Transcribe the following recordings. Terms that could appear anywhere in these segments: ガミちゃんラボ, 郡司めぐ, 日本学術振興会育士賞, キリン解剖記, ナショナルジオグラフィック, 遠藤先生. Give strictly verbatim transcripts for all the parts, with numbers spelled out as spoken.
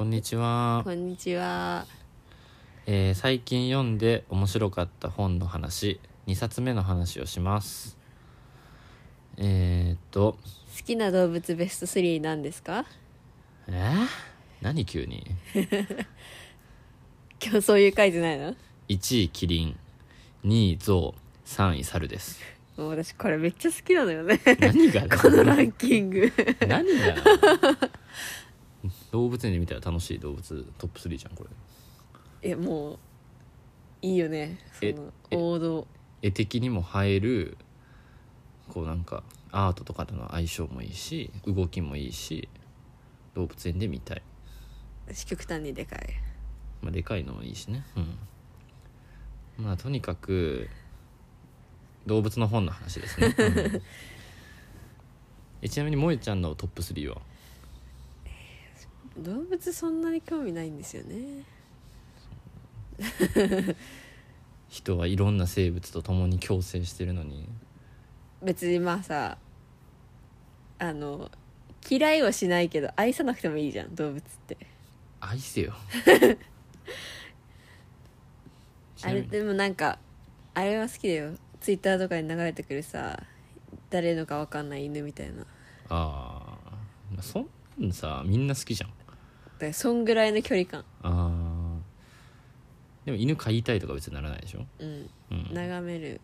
こんにちは。こんにちは、えー、最近読んで面白かった本の話、にさつめの話をします。えー、っと好きな動物ベストスリーなんですか？えー、何急に今日そういう回じゃないの？いちいキリン、にいゾウ、さんい猿です。もう私これめっちゃ好きなのよね。何がこのランキング何が動物園で見たら楽しい動物トップスリーじゃんこれ。いやもういいよね、その王道。絵的にも映える、こうなんかアートとかとの相性もいいし、動きもいいし、動物園で見たい。極端にでかい、まあ、でかいのもいいしね、うん、まあとにかく動物の本の話ですね、うん、えちなみに萌えちゃんのトップスリーは？動物そんなに興味ないんですよね人はいろんな生物と共に共生してるのに。別にまあさ、あの嫌いはしないけど愛さなくてもいいじゃん動物って。愛せよあれでもなんかあれは好きだよ、ツイッターとかに流れてくるさ、誰のか分かんない犬みたいな。ああ、そんなんさみんな好きじゃん。だからそんぐらいの距離感。ああ、でも犬飼いたいとか別にならないでしょ、うんうん、眺める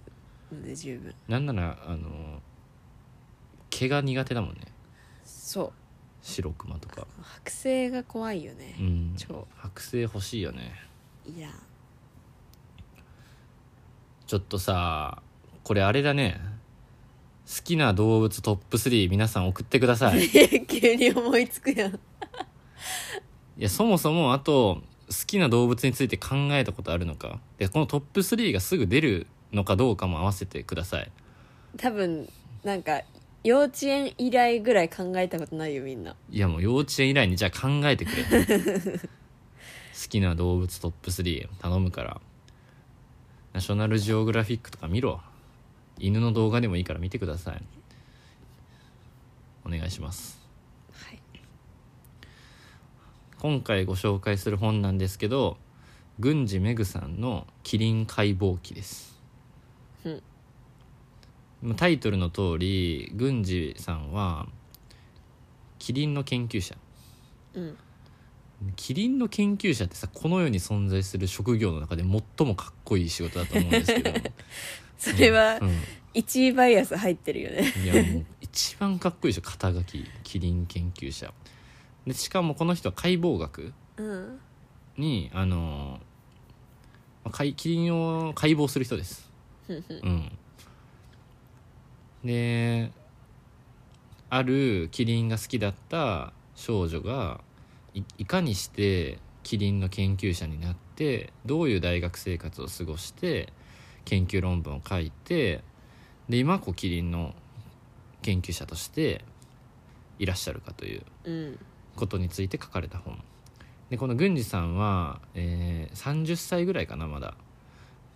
ので十分。なんならあの毛が苦手だもんね。そう、白クマとか剥製が怖いよね、うん、超剥製欲しいよね。いやちょっとさこれあれだね、好きな動物トップスリー皆さん送ってください急に思いつくやんいやそもそもあと好きな動物について考えたことあるのか、でこのトップスリーがすぐ出るのかどうかも合わせてください。多分なんか幼稚園以来ぐらい考えたことないよみんな。いやもう幼稚園以来にじゃあ考えてくれ好きな動物トップスリー頼むから。ナショナルジオグラフィックとか見ろ。犬の動画でもいいから見てください。お願いします。今回ご紹介する本なんですけど、郡司めぐさんのキリン解剖記です、うん、タイトルの通り郡司さんはキリンの研究者、うん、キリンの研究者ってさ、この世に存在する職業の中で最もかっこいい仕事だと思うんですけどそれは、うん、一位バイアス入ってるよねいやもう一番かっこいいでしょ、肩書きキリン研究者で、しかもこの人は解剖学に、うん、あのキリンを解剖する人です、うん、であるキリンが好きだった少女が い, いかにしてキリンの研究者になって、どういう大学生活を過ごして研究論文を書いて、で今こうキリンの研究者としていらっしゃるかという、うん、ことについて書かれた本で、この郡司さんは、えー、さんじゅっさいぐらいかな、まだ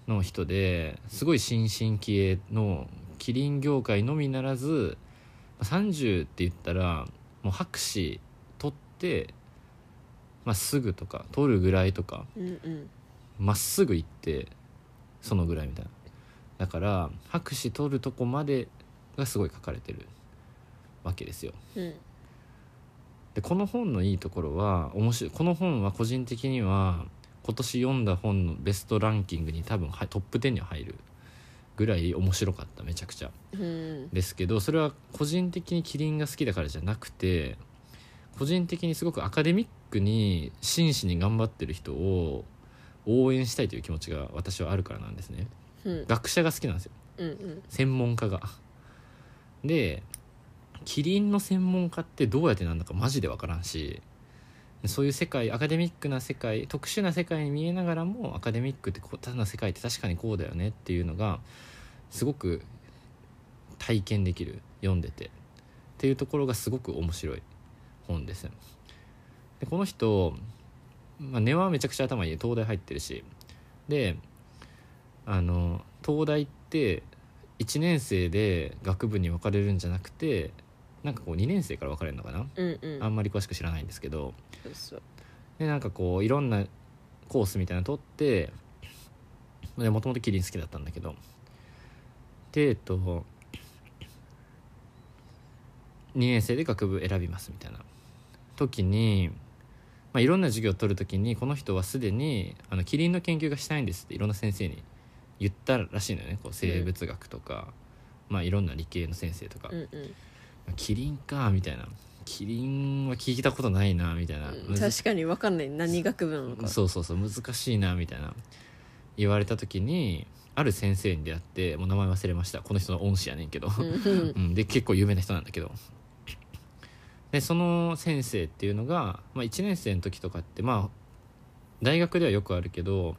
の人で、すごい新進気鋭のキリン業界のみならず、さんじゅうって言ったらもう博士取って、まあ、すぐとか取るぐらいとか、うんうん、まっすぐ行ってそのぐらいみたいな。だから博士取るとこまでがすごい書かれてるわけですよ、うん。でこの本のいいところは、面白い、この本は個人的には今年読んだ本のベストランキングに多分トップじゅうには入るぐらい面白かった、めちゃくちゃ、うん、ですけど、それは個人的にキリンが好きだからじゃなくて、個人的にすごくアカデミックに真摯に頑張ってる人を応援したいという気持ちが私はあるからなんですね、うん、学者が好きなんですよ、うんうん、専門家が。でキリンの専門家ってどうやってなんだかマジで分からんし、そういう世界、アカデミックな世界、特殊な世界に見えながらも、アカデミックってこうただの世界って確かにこうだよねっていうのがすごく体験できる、読んでてっていうところがすごく面白い本です。でこの人、まあ、根はめちゃくちゃ頭いい、東大入ってるし、であの東大っていちねん生で学部に分かれるんじゃなくて、なんかこうにねん生から分かれるのかな、うんうん、あんまり詳しく知らないんですけど、そうそう、でなんかこういろんなコースみたいなの取ってで、もともとキリン好きだったんだけど、でえっとにねん生で学部選びますみたいな時に、まあ、いろんな授業を取る時にこの人はすでにあのキリンの研究がしたいんですっていろんな先生に言ったらしいのよね。こう生物学とか、うん、まあいろんな理系の先生とか、うんうん、キリンかみたいな、キリンは聞いたことないなみたいな、うん、確かに分かんない何学部なのか、そうそうそう難しいなみたいな言われた時にある先生に出会って、もう名前忘れました、この人の恩師やねんけどうんで結構有名な人なんだけど、でその先生っていうのが、まあ、いちねん生の時とかって、まあ、大学ではよくあるけど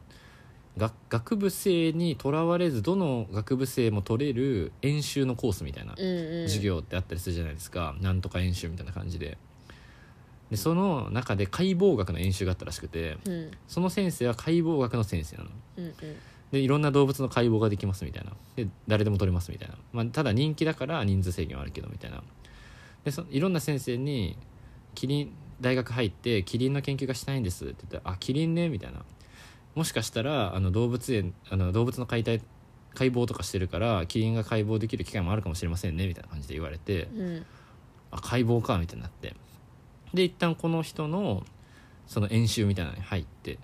が学部生にとらわれずどの学部生も取れる演習のコースみたいな授業ってあったりするじゃないですか、うんうん、なんとか演習みたいな感じで、でその中で解剖学の演習があったらしくて、うん、その先生は解剖学の先生なの、うんうん、でいろんな動物の解剖ができますみたいな、で誰でも取れますみたいな、まあ、ただ人気だから人数制限はあるけどみたいな、でそいろんな先生にキリン大学入ってキリンの研究がしたいんですって言ったら、あキリンねみたいな、もしかしたらあの動物園あの動物の解体解剖とかしてるからキリンが解剖できる機会もあるかもしれませんねみたいな感じで言われて、うん、あ解剖かみたいになって、で一旦この人のその演習みたいなのに入って、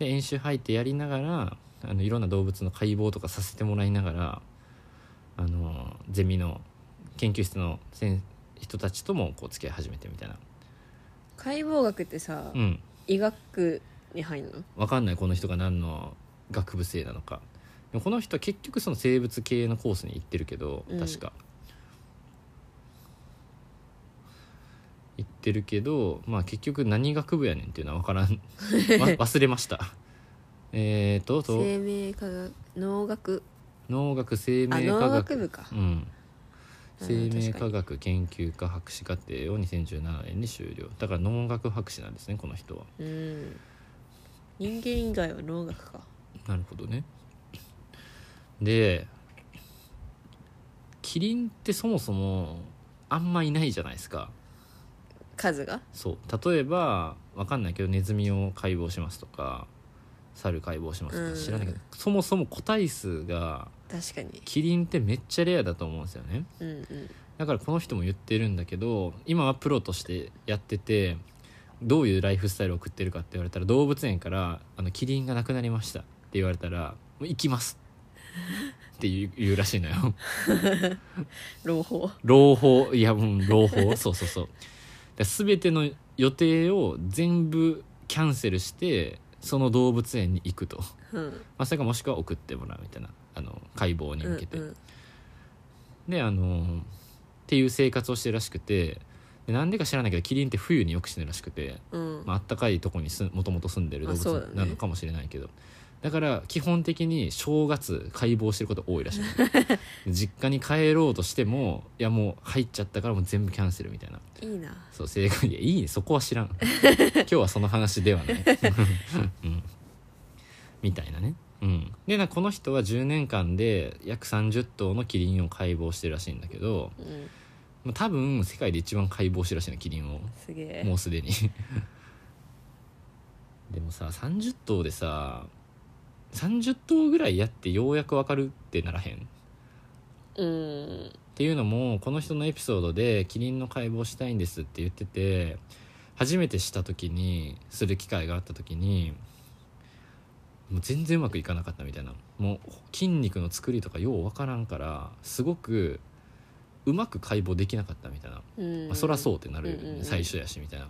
で演習入ってやりながらあのいろんな動物の解剖とかさせてもらいながら、あのゼミの研究室の先生人たちともこう付き合い始めてみたいな。解剖学ってさ、うん、医学に入るの？分かんない、この人が何の学部生なのか。でもこの人は結局その生物系のコースに行ってるけど、確か、うん、行ってるけど、まあ結局何学部やねんっていうのは分からん忘れましたえーとと生命科学農学農学生命科学、あ農学部か、うん生命科学研究科博士課程をにせんじゅうななねんに終了。だから農学博士なんですねこの人は。うん、人間以外は農学か。なるほどね。でキリンってそもそもあんまいないじゃないですか、数が。そう例えば分かんないけどネズミを解剖しますとか猿解剖しますとか知らないけど、そもそも個体数が確かにキリンってめっちゃレアだと思うんですよね、うんうん、だからこの人も言ってるんだけど、今はプロとしてやっててどういうライフスタイルを送ってるかって言われたら、動物園からあのキリンがなくなりましたって言われたらもう行きますって言 う, 言うらしいのよ朗報朗報いやもう朗報そうそうそうだ全ての予定を全部キャンセルしてその動物園に行くと、うんまあ、それかもしくは送ってもらうみたいな、あの解剖に向けて、うんうん、であのっていう生活をしてるらしくて、でなんでか知らないけどキリンって冬によく死ぬらしくて、うんまあったかいとこにもともと住んでる動物なのかもしれないけど、 だ,、ね、だから基本的に正月解剖してること多いらしい実家に帰ろうとしてもいやもう入っちゃったからもう全部キャンセルみたいな。いいな。そう正解。いやいいね、そこは知らん今日はその話ではない、うん、みたいなね。うん、でなこの人はじゅうねんかんで約さんじゅっとうのキリンを解剖してるらしいんだけど、うん、多分世界で一番解剖してるらしいのキリンを。すげえ。もうすでにでもささんじゅっ頭でささんじゅっ頭ぐらいやってようやく分かるってならへん、うん、っていうのもこの人のエピソードでキリンの解剖したいんですって言ってて、初めてした時にする機会があった時にもう全然うまくいかなかったみたいな、もう筋肉の作りとかようわからんからすごくうまく解剖できなかったみたいな、まあ、そらそうってなるよね、うんうんうん、最初やしみたいな。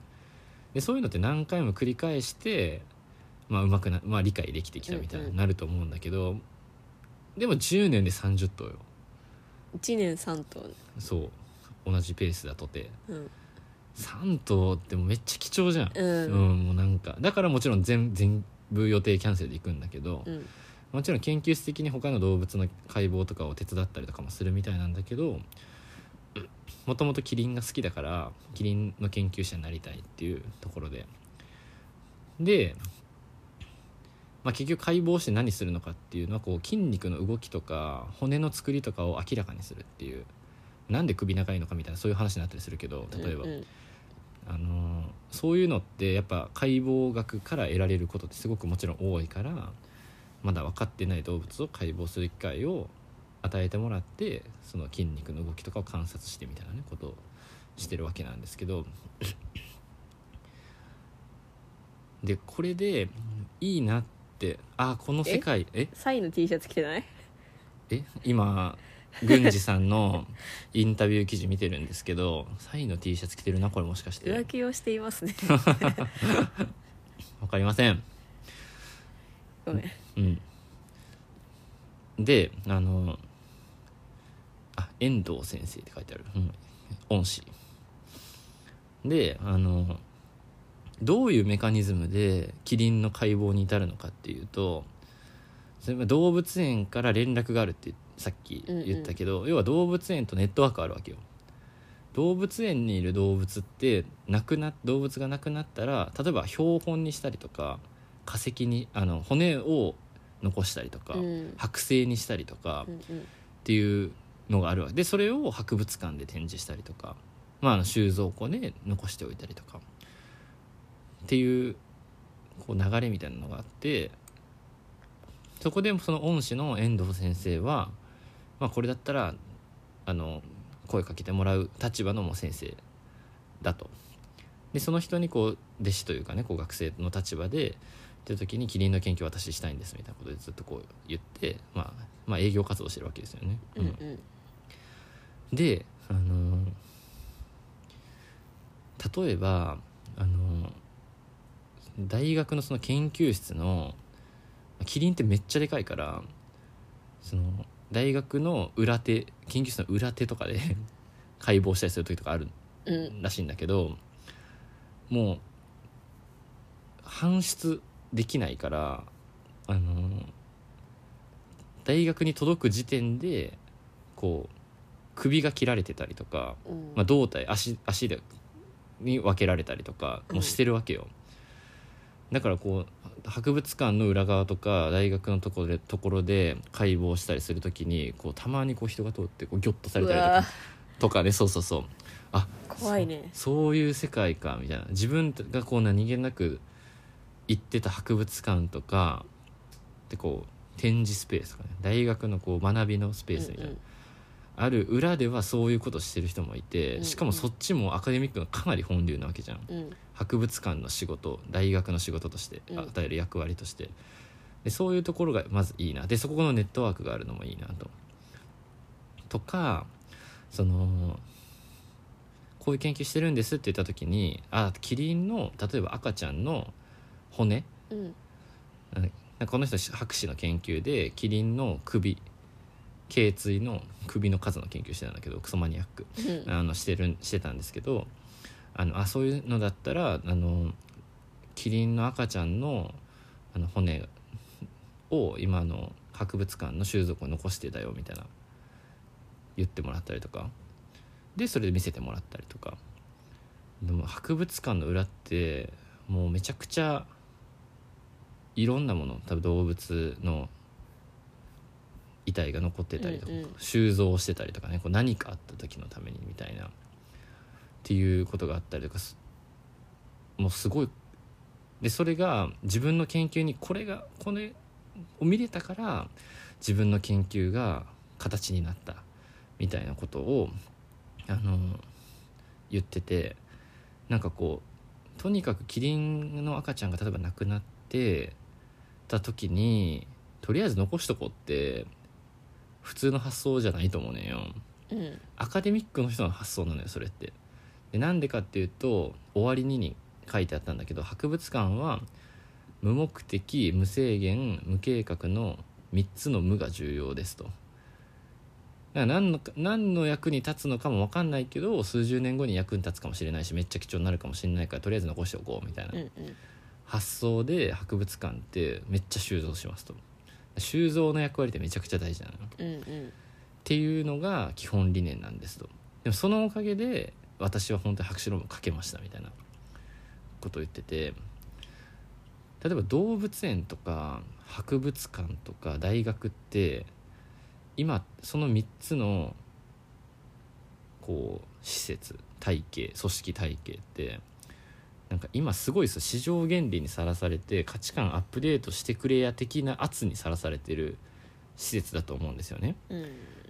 でそういうのって何回も繰り返して、まあ、うまくな、まあ、理解できてきたみたいになると思うんだけど、うんうん、でもじゅうねんでさんじゅっ頭よ。いちねんさん頭、ね、そう同じペースだとて、うんさん頭ってめっちゃ貴重じゃん、うんうん、もうなんかだからもちろん全全部予定キャンセルで行くんだけど、うん、もちろん研究室的に他の動物の解剖とかを手伝ったりとかもするみたいなんだけど、もともとキリンが好きだからキリンの研究者になりたいっていうところでで、まあ、結局解剖して何するのかっていうのはこう筋肉の動きとか骨の作りとかを明らかにするっていう、なんで首長いのかみたいなそういう話になったりするけど、例えば、うんうん、あのーそういうのってやっぱ解剖学から得られることってすごくもちろん多いから、まだ分かってない動物を解剖する機会を与えてもらって、その筋肉の動きとかを観察してみたいなねことをしてるわけなんですけどでこれでいいなって、あこの世界ええサイの T シャツ着てない？え今郡司さんのインタビュー記事見てるんですけどサイの T シャツ着てるな。これもしかして浮気をしていますねわかりません、ごめん、うん、であのあ遠藤先生って書いてある、うん、恩師で、あのどういうメカニズムでキリンの解剖に至るのかっていうと、それ動物園から連絡があるってさっき言ったけど、うんうん、要は動物園とネットワークあるわけよ。動物園にいる動物ってなくな動物がなくなったら、例えば標本にしたりとか化石にあの骨を残したりとか、うん、剥製にしたりとか、うんうん、っていうのがあるわけで、それを博物館で展示したりとか、まあ、あの収蔵庫で残しておいたりとかっていう、 こう流れみたいなのがあって、そこでその恩師の遠藤先生は、まあ、これだったらあの声かけてもらう立場のもう先生だと。でその人にこう弟子というかね、こう学生の立場でっていう時に、キリンの研究を私したいんですみたいなことでずっとこう言って、まあ、まあ営業活動してるわけですよね、うんうん、であの例えばあの大学のその研究室のキリンってめっちゃでかいから、その大学の裏手、研究室の裏手とかで解剖したりする時とかあるらしいんだけど、うん、もう搬出できないから、あの大学に届く時点でこう首が切られてたりとか、うんまあ、胴体 足, 足でに分けられたりとかもしてるわけよ、うんだからこう博物館の裏側とか大学のところ で, ところで解剖したりするときにこうたまにこう人が通ってこうギョッとされたりと か, とかねそうそうそうあ怖いね そ, そういう世界かみたいな。自分がこう何気なく行ってた博物館とかでこう展示スペースとか、ね、大学のこう学びのスペースみたいな、うんうん、ある裏ではそういうことしてる人もいて、うんうん、しかもそっちもアカデミックがかなり本流なわけじゃん、うん博物館の仕事、大学の仕事として与える役割として、うん、でそういうところがまずいいな。でそこのネットワークがあるのもいいなととか、そのこういう研究してるんですって言った時に、あキリンの例えば赤ちゃんの骨、うん、なんかこの人博士の研究でキリンの首、頸椎の首の数の研究してたんだけど、クソマニアック、うん、あのしてるしてたんですけど、あのあそういうのだったらあのキリンの赤ちゃん の, あの骨を今の博物館の収蔵庫に残してたよみたいな言ってもらったりとかで、それで見せてもらったりとか。でも博物館の裏ってもうめちゃくちゃいろんなもの、多分動物の遺体が残ってたりとか、うんうん、収蔵してたりとかね、こう何かあった時のためにみたいなっていうことがあったりとか、もうすごいで、それが自分の研究にこれがこれを見れたから自分の研究が形になったみたいなことをあの言ってて、なんかこうとにかくキリンの赤ちゃんが例えば亡くなってた時にとりあえず残しとこうって普通の発想じゃないと思うねんよ、うん、アカデミックの人の発想なのよそれって。でなんでかっていうと、終わりにに書いてあったんだけど、博物館は無目的、無制限、無計画のみっつの無が重要ですと。だから何の、何の役に立つのかも分かんないけど、数十年後に役に立つかもしれないし、めっちゃ貴重になるかもしれないからとりあえず残しておこうみたいな、うんうん、発想で博物館ってめっちゃ収蔵しますと。収蔵の役割ってめちゃくちゃ大事なの、うんうん、っていうのが基本理念なんですと。でもそのおかげで私は本当に博士論文書けましたみたいなことを言ってて、例えば動物園とか博物館とか大学って今そのみっつのこう施設、体系、組織体系ってなんか今すごいですよ、市場原理にさらされて価値観アップデートしてくれや的な圧にさらされてる施設だと思うんですよね、うん、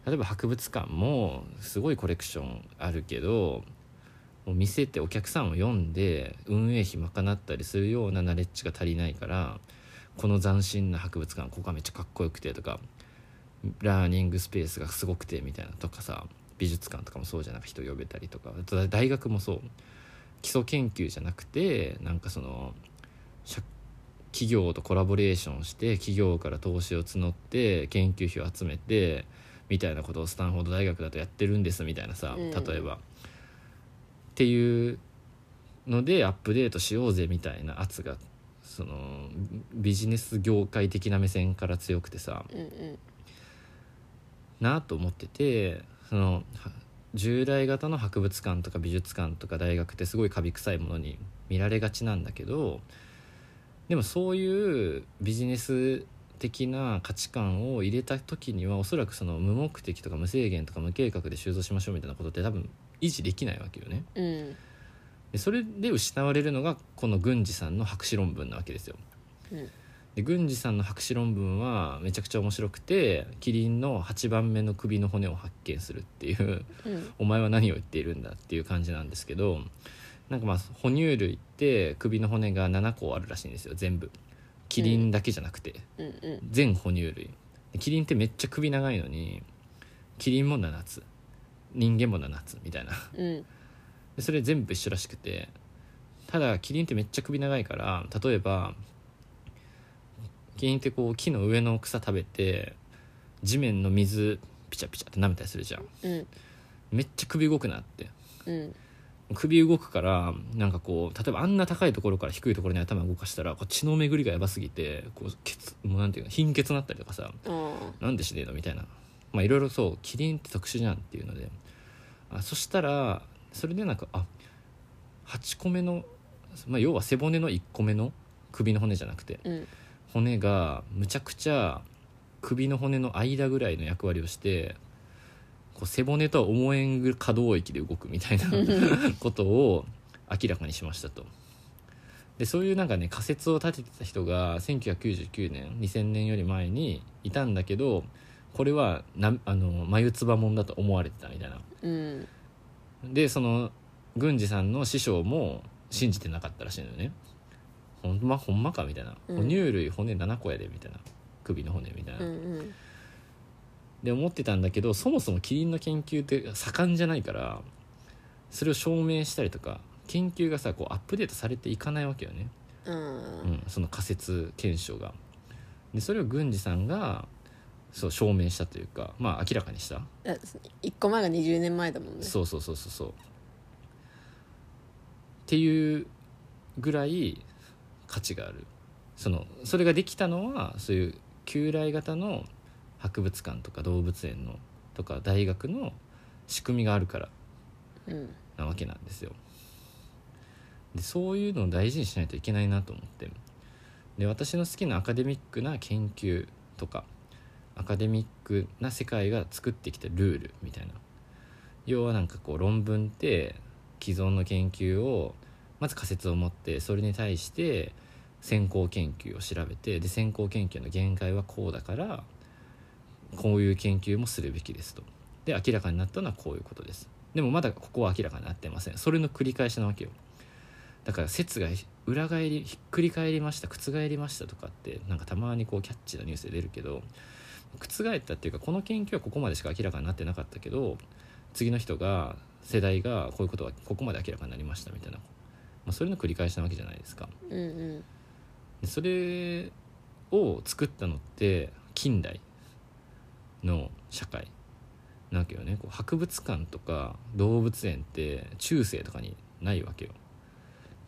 例えば博物館もすごいコレクションあるけどもう見せてお客さんを呼んで運営費賄ったりするようなナレッジが足りないから、この斬新な博物館ここがめっちゃかっこよくてとか、ラーニングスペースがすごくてみたいなとかさ、美術館とかもそうじゃなく人呼べたりとか、あと大学もそう、基礎研究じゃなくてなんかその企業とコラボレーションして企業から投資を募って研究費を集めてみたいなことをスタンフォード大学だとやってるんですみたいなさ、例えば、うん、っていうのでアップデートしようぜみたいな圧がそのビジネス業界的な目線から強くてさ、うんうん、なと思ってて、その従来型の博物館とか美術館とか大学ってすごいカビ臭いものに見られがちなんだけど、でもそういうビジネス的な価値観を入れた時にはおそらくその無目的とか無制限とか無計画で収蔵しましょうみたいなことって多分維持できないわけよね、うん、でそれで失われるのがこの郡司さんの博士論文なわけですよ、うん、で郡司さんの博士論文はめちゃくちゃ面白くて、キリンのはちばんめの首の骨を発見するっていう、うん、お前は何を言っているんだっていう感じなんですけど、なんかまあ哺乳類って首の骨がななこあるらしいんですよ、全部キリンだけじゃなくて、うんうん、全哺乳類、キリンってめっちゃ首長いのにキリンもななつ人間もななつみたいな、うん、でそれ全部一緒らしくて、ただキリンってめっちゃ首長いから、例えばキリンってこう木の上の草食べて地面の水ピチャピチャって舐めたりするじゃん、うん、めっちゃ首動くなって、うん、首動くから、なんかこう例えばあんな高いところから低いところに頭動かしたらこう血の巡りがやばすぎてこう血もうなんていうの貧血になったりとかさ、なんで死ねえのみたいな、まあいろいろそうキリンって特殊じゃんっていうので、あそしたらそれでなんかあはちこめの、まあ、要は背骨のいっこめの首の骨じゃなくて、うん、骨がむちゃくちゃ首の骨の間ぐらいの役割をして、こう背骨とは思えん可動域で動くみたいなことを明らかにしましたと。でそういうなんかね仮説を立ててた人がせんきゅうひゃくきゅうじゅうきゅうねんにせんねんより前にいたんだけど、これはなあの眉唾もんだと思われてたみたいな、うん、でその郡司さんの師匠も信じてなかったらしいのよね、ほんまほんまかみたいな、うん、哺乳類骨ななこやでみたいな首の骨みたいな、うんうん、で思ってたんだけど、そもそもキリンの研究って盛んじゃないから、それを証明したりとか研究がさこうアップデートされていかないわけよね、うんうん、その仮説検証が。でそれを郡司さんがそう証明したというか、まあ明らかにした。いっこまえがにじゅうねんまえだもんね。そうそうそうそうそう。っていうぐらい価値がある。そのそれができたのはそういう旧来型の博物館とか動物園のとか大学の仕組みがあるからなわけなんですよ。でそういうのを大事にしないといけないなと思って。で私の好きなアカデミックな研究とか。アカデミックな世界が作ってきたルールみたいな、要はなんかこう論文って既存の研究をまず仮説を持って、それに対して先行研究を調べて、で先行研究の限界はこうだからこういう研究もするべきですと、で明らかになったのはこういうことです、でもまだここは明らかになってません、それの繰り返しなわけよ。だから説が裏返りひっくり返りました、覆りましたとかってなんかたまにこうキャッチなニュースで出るけど、覆ったっていうかこの研究はここまでしか明らかになってなかったけど、次の人が世代がこういうことはここまで明らかになりましたみたいな、まあ、それの繰り返しなわけじゃないですか、うんうん、でそれを作ったのって近代の社会なわけよね。こう博物館とか動物園って中世とかにないわけよ。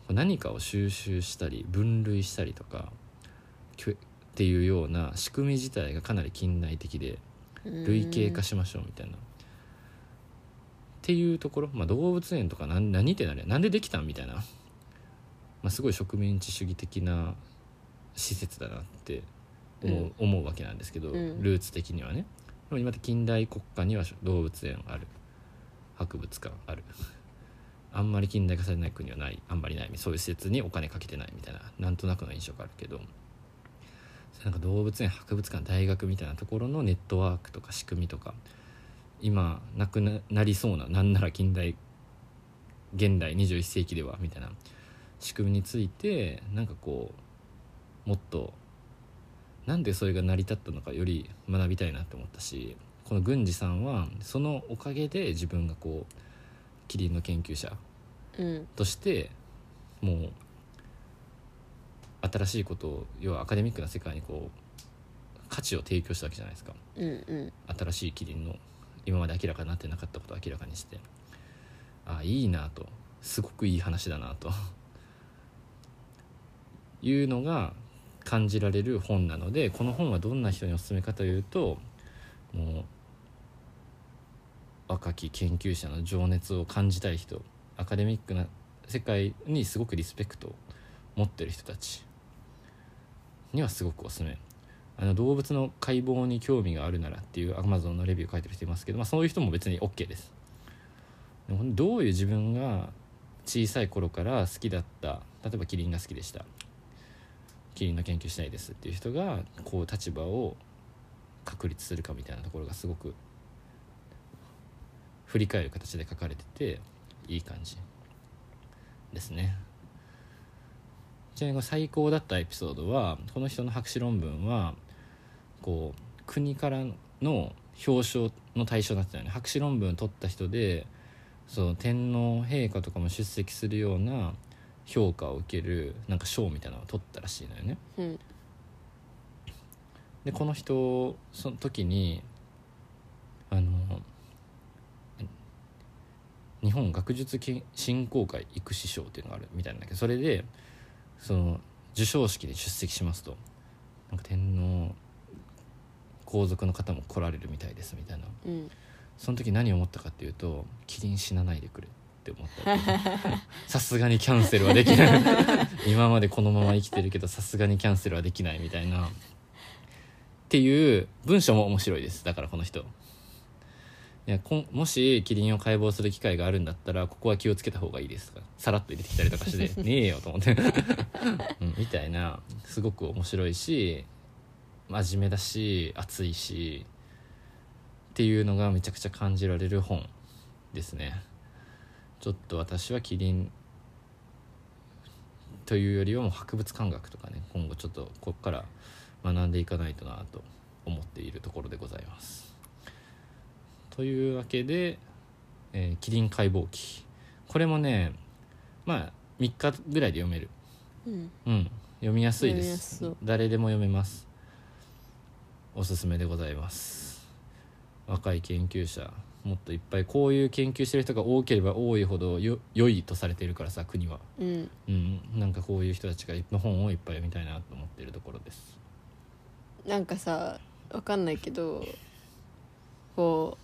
何かを収集したり分類したりとかっていうような仕組み自体がかなり近代的で、類型化しましょうみたいなっていうところ、まあ、動物園とか 何, 何ってなれなんでできたんみたいな、まあ、すごい植民地主義的な施設だなって思 う,、うん、思うわけなんですけど、うん、ルーツ的にはね。でも今って近代国家には動物園ある、博物館あるあんまり近代化されない国はない、あんまりない、そういう施設にお金かけてないみたいな、なんとなくの印象があるけど、なんか動物園、博物館、大学みたいなところのネットワークとか仕組みとか、今なくなりそうな、なんなら近代現代にじゅういっ世紀ではみたいな仕組みについて、なんかこうもっとなんでそれが成り立ったのかより学びたいなって思ったし、この郡司さんはそのおかげで自分がこうキリンの研究者として、うん、もう新しいことを、要はアカデミックな世界にこう価値を提供したわけじゃないですか、うんうん、新しいキリンの今まで明らかになってなかったことを明らかにして、ああいいなと、すごくいい話だなというのが感じられる本なので、この本はどんな人におすすめかというと、もう若き研究者の情熱を感じたい人、アカデミックな世界にすごくリスペクトを持ってる人たちにはすごくおすすめ。あの動物の解剖に興味があるならっていうAmazonのレビュー書いてる人いますけど、まあ、そういう人も別に OK です。でもどういう自分が小さい頃から好きだった、例えばキリンが好きでした、キリンの研究したいですっていう人がこう立場を確立するかみたいなところがすごく振り返る形で書かれてていい感じですね。ちなみに最高だったエピソードは、この人の博士論文はこう国からの表彰の対象になってたよね。博士論文を取った人で、その天皇陛下とかも出席するような評価を受けるなんか賞みたいなのを取ったらしいのよね、うん、でこの人その時にあの日本学術振興会育士賞っていうのがあるみたいなんだけど、それでその授賞式に出席しますと、なんか天皇皇族の方も来られるみたいですみたいな、うん、その時何を思ったかっていうと、キリン死なないでくれって思ったさすがにキャンセルはできない今までこのまま生きてるけどさすがにキャンセルはできないみたいなっていう文章も面白いです。だからこの人、いやこもしキリンを解剖する機会があるんだったらここは気をつけた方がいいですとかさらっと入れてきたりとかしてねえよと思って、うん、みたいな、すごく面白いし真面目だし熱いしっていうのがめちゃくちゃ感じられる本ですね。ちょっと私はキリンというよりはもう博物館学とかね、今後ちょっとここから学んでいかないとなと思っているところでございます。というわけで、えー、キリン解剖記、これもね、まあみっかぐらいで読める、うんうん、読みやすいです。誰でも読めます。おすすめでございます。若い研究者もっといっぱいこういう研究してる人が多ければ多いほどよ良いとされてるからさ、国は、うんうん、なんかこういう人たちの本をいっぱい読みたいなと思ってるところです。なんかさ、わかんないけどこ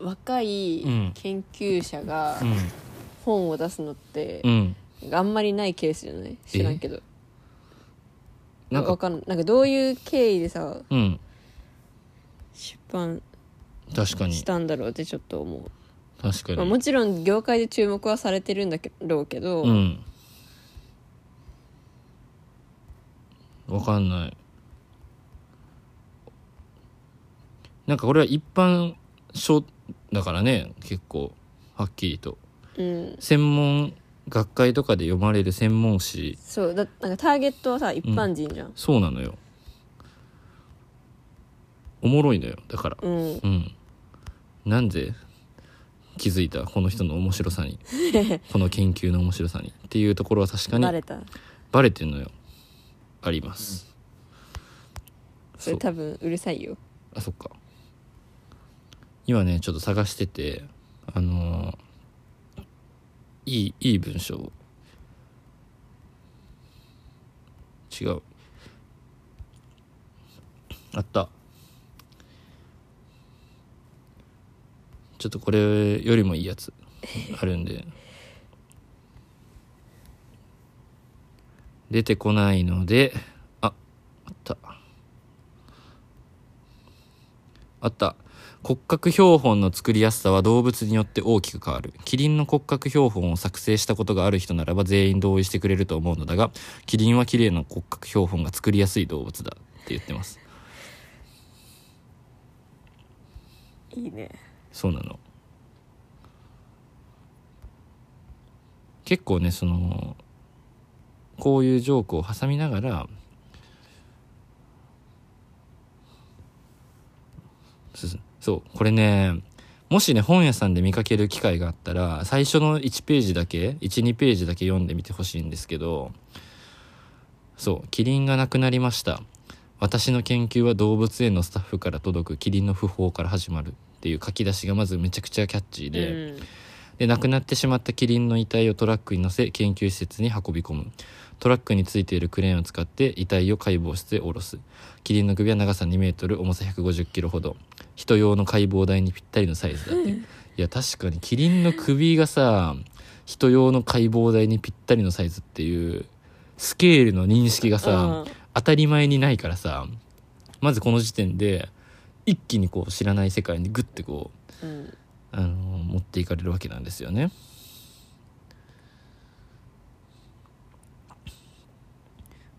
う若い研究者が本を出すのって、うん、あんまりないケースじゃない？知らんけどなんかわかんない、なんかどういう経緯でさ、うん、出版したんだろうってちょっと思う。確かに、まあ、もちろん業界で注目はされてるんだろうけど、うん、わかんない。なんかこれは一般書だからね、結構はっきりと、うん、専門学会とかで読まれる専門誌。そうだ、なんかターゲットはさ一般人じゃん、うん、そうなのよ。おもろいのよだから、うんうん、なんで気づいたこの人の面白さにこの研究の面白さにっていうところは確かにバレたバレてんのよあります、うん、それ多分うるさいよ。あ、そっか。今ねちょっと探してて、あのー、いいいい文章、違う、あった。ちょっとこれよりもいいやつあるんで出てこないので、あ、あったあった。骨格標本の作りやすさは動物によって大きく変わる。キリンの骨格標本を作成したことがある人ならば全員同意してくれると思うのだが、キリンは綺麗な骨格標本が作りやすい動物だって言ってます。いいね。そうなの。結構ね、そのこういうジョークを挟みながらそう、これね、もしね本屋さんで見かける機会があったら最初のいちページだけ いち,に ページだけ読んでみてほしいんですけど、そう、キリンが亡くなりました、私の研究は動物園のスタッフから届くキリンの訃報から始まるっていう書き出しがまずめちゃくちゃキャッチーで、うん、で亡くなってしまったキリンの遺体をトラックに乗せ研究施設に運び込む。トラックについているクレーンを使って遺体を解剖室へ下ろす。キリンの首は長さにメートル、重さひゃくごじゅっキロほど、人用の解剖台にぴったりのサイズだって、うん、いや確かにキリンの首がさ人用の解剖台にぴったりのサイズっていうスケールの認識がさ、うん、当たり前にないからさ、まずこの時点で一気にこう知らない世界にグッてこう、うん、あの持っていかれるわけなんですよね。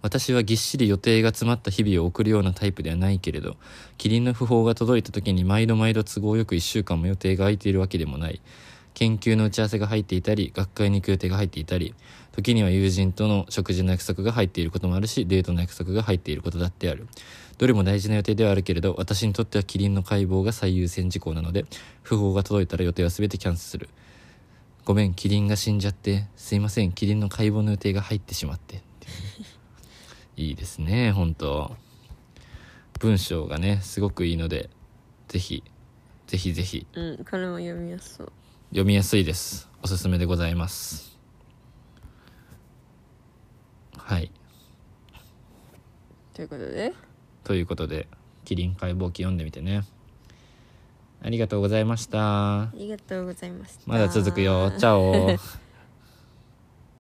私はぎっしり予定が詰まった日々を送るようなタイプではないけれど、キリンの訃報が届いた時に毎度毎度都合よくいっしゅうかんも予定が空いているわけでもない。研究の打ち合わせが入っていたり、学会に行く予定が入っていたり、時には友人との食事の約束が入っていることもあるし、デートの約束が入っていることだってある。どれも大事な予定ではあるけれど、私にとってはキリンの解剖が最優先事項なので、訃報が届いたら予定は全てキャンセルする。ごめん、キリンが死んじゃって。すいません、キリンの解剖の予定が入ってしまって。いいですね、本当。文章がねすごくいいので、ぜひぜひぜひ、うん、これも読みやすそう。読みやすいです。おすすめでございます。はい、ということでということでキリン解剖記読んでみてね。ありがとうございました。ありがとうございました。まだ続くよ。チャオ